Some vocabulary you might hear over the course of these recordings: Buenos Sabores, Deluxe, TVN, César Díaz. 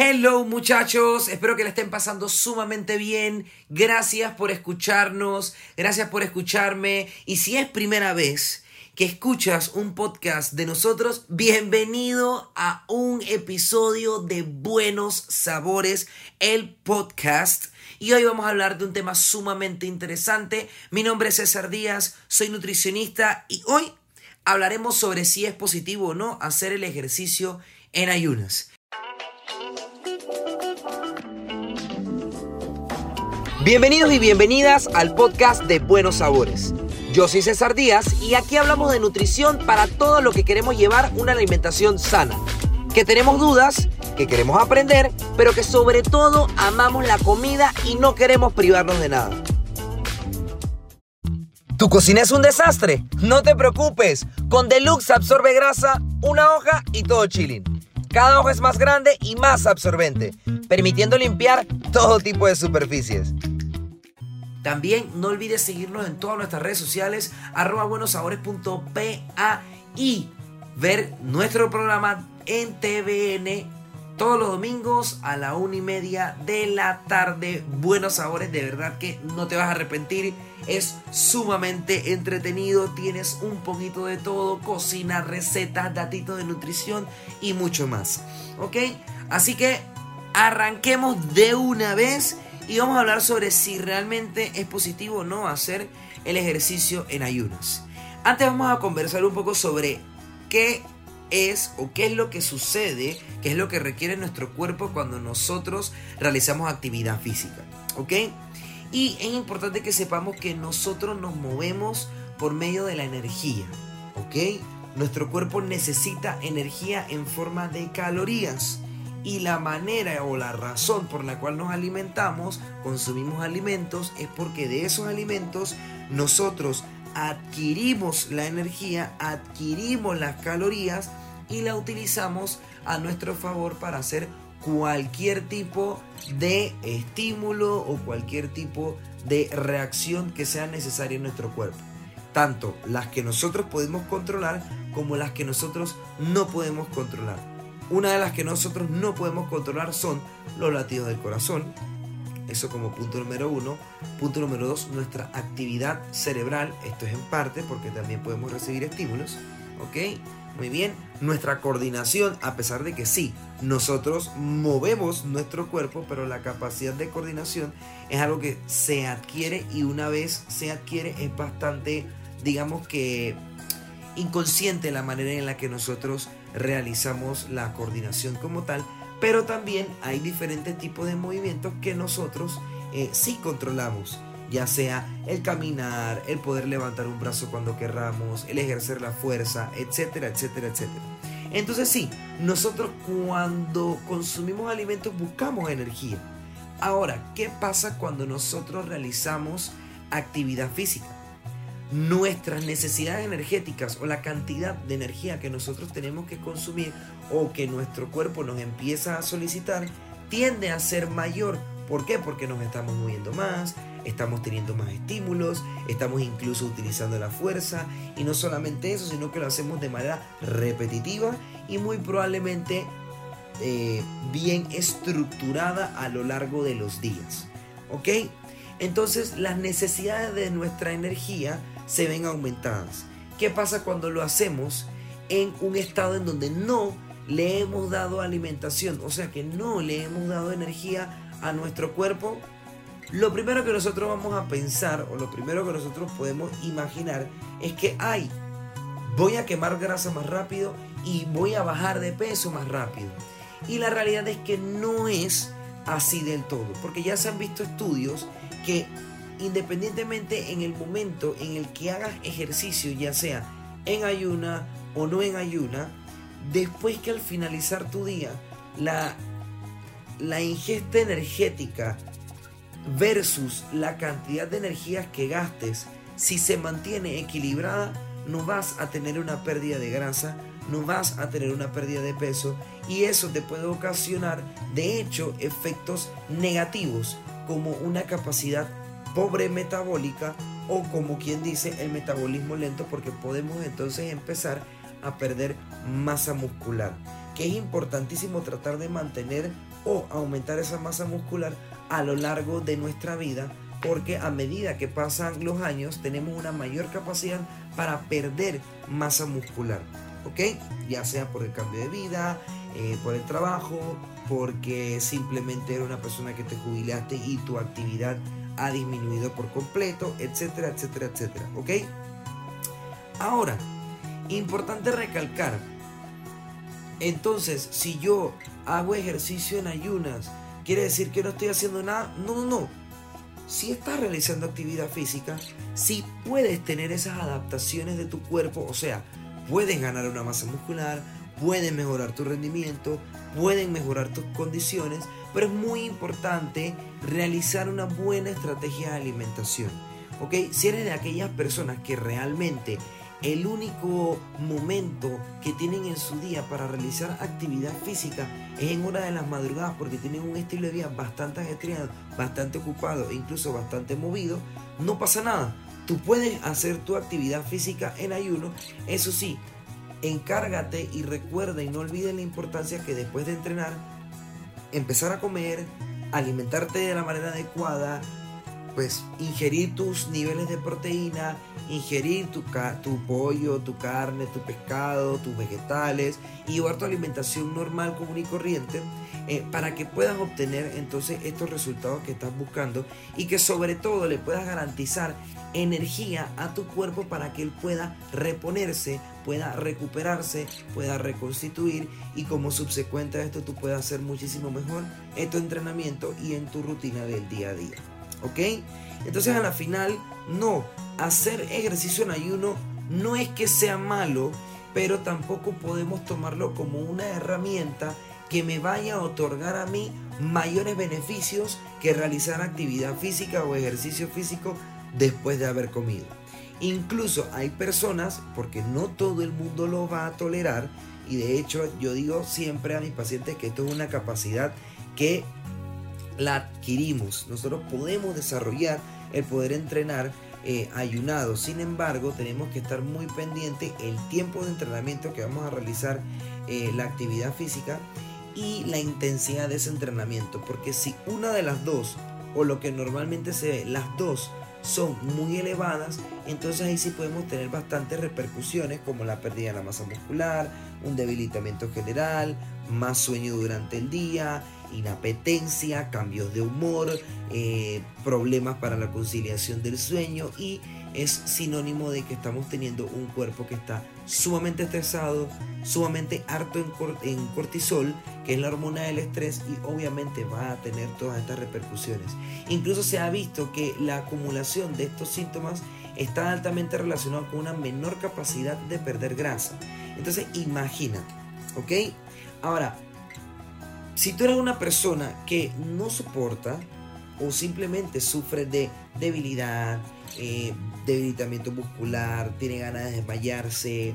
Hello muchachos, espero que la estén pasando sumamente bien. Gracias por escucharnos, gracias por escucharme. Y si es primera vez que escuchas un podcast de nosotros, bienvenido a un episodio de Buenos Sabores, el podcast. Y hoy vamos a hablar de un tema sumamente interesante. Mi nombre es César Díaz, soy nutricionista y hoy hablaremos sobre si es positivo o no hacer el ejercicio en ayunas. Bienvenidos y bienvenidas al podcast de Buenos Sabores. Yo soy César Díaz y aquí hablamos de nutrición para todo lo que queremos llevar una alimentación sana. Que tenemos dudas, que queremos aprender, pero que sobre todo amamos la comida y no queremos privarnos de nada. ¿Tu cocina es un desastre? No te preocupes. Con Deluxe absorbe grasa, una hoja y todo chilling. Cada hoja es más grande y más absorbente, permitiendo limpiar todo tipo de superficies. También no olvides seguirnos en todas nuestras redes sociales, @buenosabores.pa, y ver nuestro programa en TVN todos los domingos a la 1:30 de la tarde. Buenos Sabores, de verdad que no te vas a arrepentir. Es sumamente entretenido, tienes un poquito de todo, cocina, recetas, datitos de nutrición y mucho más. ¿Ok? Así que arranquemos de una vez y vamos a hablar sobre si realmente es positivo o no hacer el ejercicio en ayunas. Antes vamos a conversar un poco sobre qué es lo que sucede, qué es lo que requiere nuestro cuerpo cuando nosotros realizamos actividad física, ¿ok? Y es importante que sepamos que nosotros nos movemos por medio de la energía, ¿ok? Nuestro cuerpo necesita energía en forma de calorías y la manera o la razón por la cual nos alimentamos, consumimos alimentos, es porque de esos alimentos nosotros adquirimos la energía, adquirimos las calorías y la utilizamos a nuestro favor para hacer cualquier tipo de estímulo o cualquier tipo de reacción que sea necesaria en nuestro cuerpo. Tanto las que nosotros podemos controlar como las que nosotros no podemos controlar. Una de las que nosotros no podemos controlar son los latidos del corazón. Eso como punto número 1. Punto número 2, nuestra actividad cerebral. Esto es en parte porque también podemos recibir estímulos. ¿Ok? Muy bien. Nuestra coordinación, a pesar de que sí, nosotros movemos nuestro cuerpo, pero la capacidad de coordinación es algo que se adquiere y una vez se adquiere es bastante, digamos que inconsciente la manera en la que nosotros realizamos la coordinación como tal. Pero también hay diferentes tipos de movimientos que nosotros sí controlamos, ya sea el caminar, el poder levantar un brazo cuando querramos, el ejercer la fuerza, etcétera, etcétera, etcétera. Entonces sí, nosotros cuando consumimos alimentos buscamos energía. Ahora, ¿qué pasa cuando nosotros realizamos actividad física? Nuestras necesidades energéticas o la cantidad de energía que nosotros tenemos que consumir o que nuestro cuerpo nos empieza a solicitar tiende a ser mayor. ¿Por qué? Porque nos estamos moviendo más, estamos teniendo más estímulos, estamos incluso utilizando la fuerza y no solamente eso, sino que lo hacemos de manera repetitiva y muy probablemente bien estructurada a lo largo de los días. ¿Ok? Entonces las necesidades de nuestra energía se ven aumentadas. ¿Qué pasa cuando lo hacemos en un estado en donde no le hemos dado alimentación? O sea que no le hemos dado energía a nuestro cuerpo. Lo primero que nosotros vamos a pensar o lo primero que nosotros podemos imaginar es que ¡ay! Voy a quemar grasa más rápido y voy a bajar de peso más rápido. Y la realidad es que no es así del todo, porque ya se han visto estudios que independientemente en el momento en el que hagas ejercicio, ya sea en ayuna o no en ayuna, después que al finalizar tu día, la ingesta energética versus la cantidad de energías que gastes, si se mantiene equilibrada, no vas a tener una pérdida de grasa, no vas a tener una pérdida de peso y eso te puede ocasionar, de hecho, efectos negativos como una capacidad pobre metabólica o como quien dice el metabolismo lento, porque podemos entonces empezar a perder masa muscular, que es importantísimo tratar de mantener o aumentar esa masa muscular a lo largo de nuestra vida, porque a medida que pasan los años tenemos una mayor capacidad para perder masa muscular, ¿ok? Ya sea por el cambio de vida, por el trabajo, porque simplemente eres una persona que te jubilaste y tu actividad ha disminuido por completo, etcétera, etcétera, etcétera, ¿ok? Ahora, importante recalcar, entonces, si yo hago ejercicio en ayunas, ¿quiere decir que no estoy haciendo nada? No, no, no. Si estás realizando actividad física, sí puedes tener esas adaptaciones de tu cuerpo, o sea, puedes ganar una masa muscular, puedes mejorar tu rendimiento, pueden mejorar tus condiciones, pero es muy importante realizar una buena estrategia de alimentación, ¿ok? Si eres de aquellas personas que realmente el único momento que tienen en su día para realizar actividad física es en hora de las madrugadas, porque tienen un estilo de vida bastante ajetreado, bastante ocupado e incluso bastante movido, no pasa nada. Tú puedes hacer tu actividad física en ayuno. Eso sí, encárgate y recuerda y no olvides la importancia que después de entrenar, empezar a comer, alimentarte de la manera adecuada, pues ingerir tus niveles de proteína, ingerir tu pollo, tu carne, tu pescado, tus vegetales y llevar tu alimentación normal, común y corriente, para que puedas obtener entonces estos resultados que estás buscando y que sobre todo le puedas garantizar energía a tu cuerpo para que él pueda reponerse, pueda recuperarse, pueda reconstituir y como subsecuente a esto tú puedas hacer muchísimo mejor en tu entrenamiento y en tu rutina del día a día. ¿Ok? Entonces a la final, no, hacer ejercicio en ayuno no es que sea malo, pero tampoco podemos tomarlo como una herramienta que me vaya a otorgar a mí mayores beneficios que realizar actividad física o ejercicio físico después de haber comido. Incluso hay personas, porque no todo el mundo lo va a tolerar, y de hecho yo digo siempre a mis pacientes que esto es una capacidad que la adquirimos. Nosotros podemos desarrollar el poder entrenar ayunado. Sin embargo, tenemos que estar muy pendientes el tiempo de entrenamiento que vamos a realizar, la actividad física y la intensidad de ese entrenamiento, porque si una de las dos, o lo que normalmente se ve, las dos son muy elevadas, entonces ahí sí podemos tener bastantes repercusiones como la pérdida de la masa muscular, un debilitamiento general, más sueño durante el día, inapetencia, cambios de humor, problemas para la conciliación del sueño, y es sinónimo de que estamos teniendo un cuerpo que está sumamente estresado, sumamente harto en cortisol, que es la hormona del estrés, y obviamente va a tener todas estas repercusiones. Incluso se ha visto que la acumulación de estos síntomas está altamente relacionado con una menor capacidad de perder grasa. Entonces imagina, ¿ok? Ahora, si tú eres una persona que no soporta o simplemente sufre de debilidad, debilitamiento muscular, tiene ganas de desmayarse,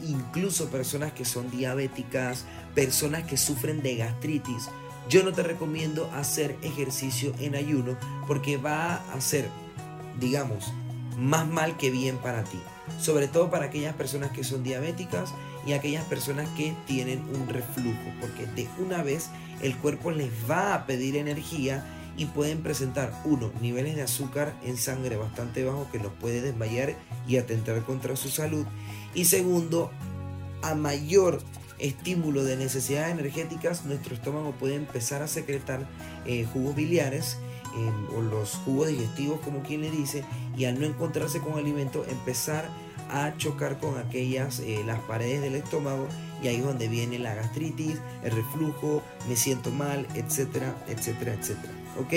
incluso personas que son diabéticas, personas que sufren de gastritis, yo no te recomiendo hacer ejercicio en ayuno porque va a hacer, digamos, más mal que bien para ti. Sobre todo para aquellas personas que son diabéticas y aquellas personas que tienen un reflujo, porque de una vez el cuerpo les va a pedir energía y pueden presentar, uno, niveles de azúcar en sangre bastante bajos que los puede desmayar y atentar contra su salud, y segundo, a mayor estímulo de necesidades energéticas, nuestro estómago puede empezar a secretar jugos biliares, o los jugos digestivos, como quien le dice, y al no encontrarse con alimento empezar a chocar con aquellas las paredes del estómago, y ahí es donde viene la gastritis, el reflujo, me siento mal, etcétera, etcétera, etcétera. ¿Ok?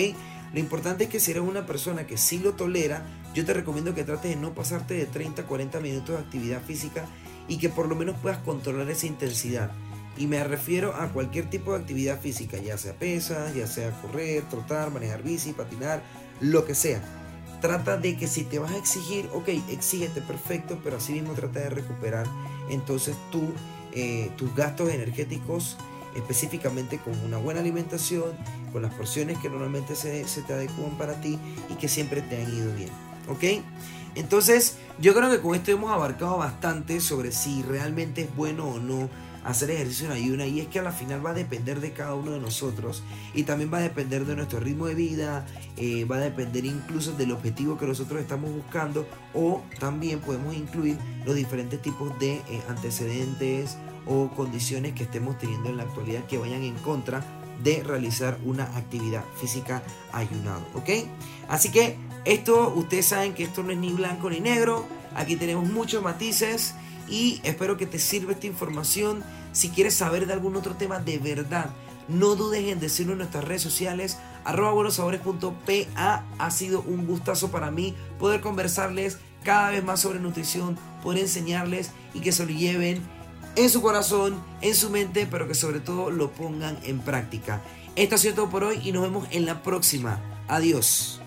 Lo importante es que si eres una persona que sí lo tolera, yo te recomiendo que trates de no pasarte de 30 a 40 minutos de actividad física y que por lo menos puedas controlar esa intensidad. Y me refiero a cualquier tipo de actividad física, ya sea pesas, ya sea correr, trotar, manejar bici, patinar, lo que sea. Trata de que si te vas a exigir, ok, exígete, perfecto, pero así mismo trata de recuperar entonces tus gastos energéticos, específicamente con una buena alimentación, con las porciones que normalmente se te adecúan para ti y que siempre te han ido bien, ¿ok? Entonces, yo creo que con esto hemos abarcado bastante sobre si realmente es bueno o no hacer ejercicio en ayuna, y es que a la final va a depender de cada uno de nosotros y también va a depender de nuestro ritmo de vida, va a depender incluso del objetivo que nosotros estamos buscando, o también podemos incluir los diferentes tipos de antecedentes o condiciones que estemos teniendo en la actualidad que vayan en contra de realizar una actividad física ayunado, ¿ok? Así que esto, ustedes saben que esto no es ni blanco ni negro, aquí tenemos muchos matices y espero que te sirva esta información. Si quieres saber de algún otro tema de verdad, no dudes en decirlo en nuestras redes sociales, @buenosabores.pa. Ha sido un gustazo para mí poder conversarles cada vez más sobre nutrición, poder enseñarles y que se lo lleven en su corazón, en su mente, pero que sobre todo lo pongan en práctica. Esto ha sido todo por hoy y nos vemos en la próxima. Adiós.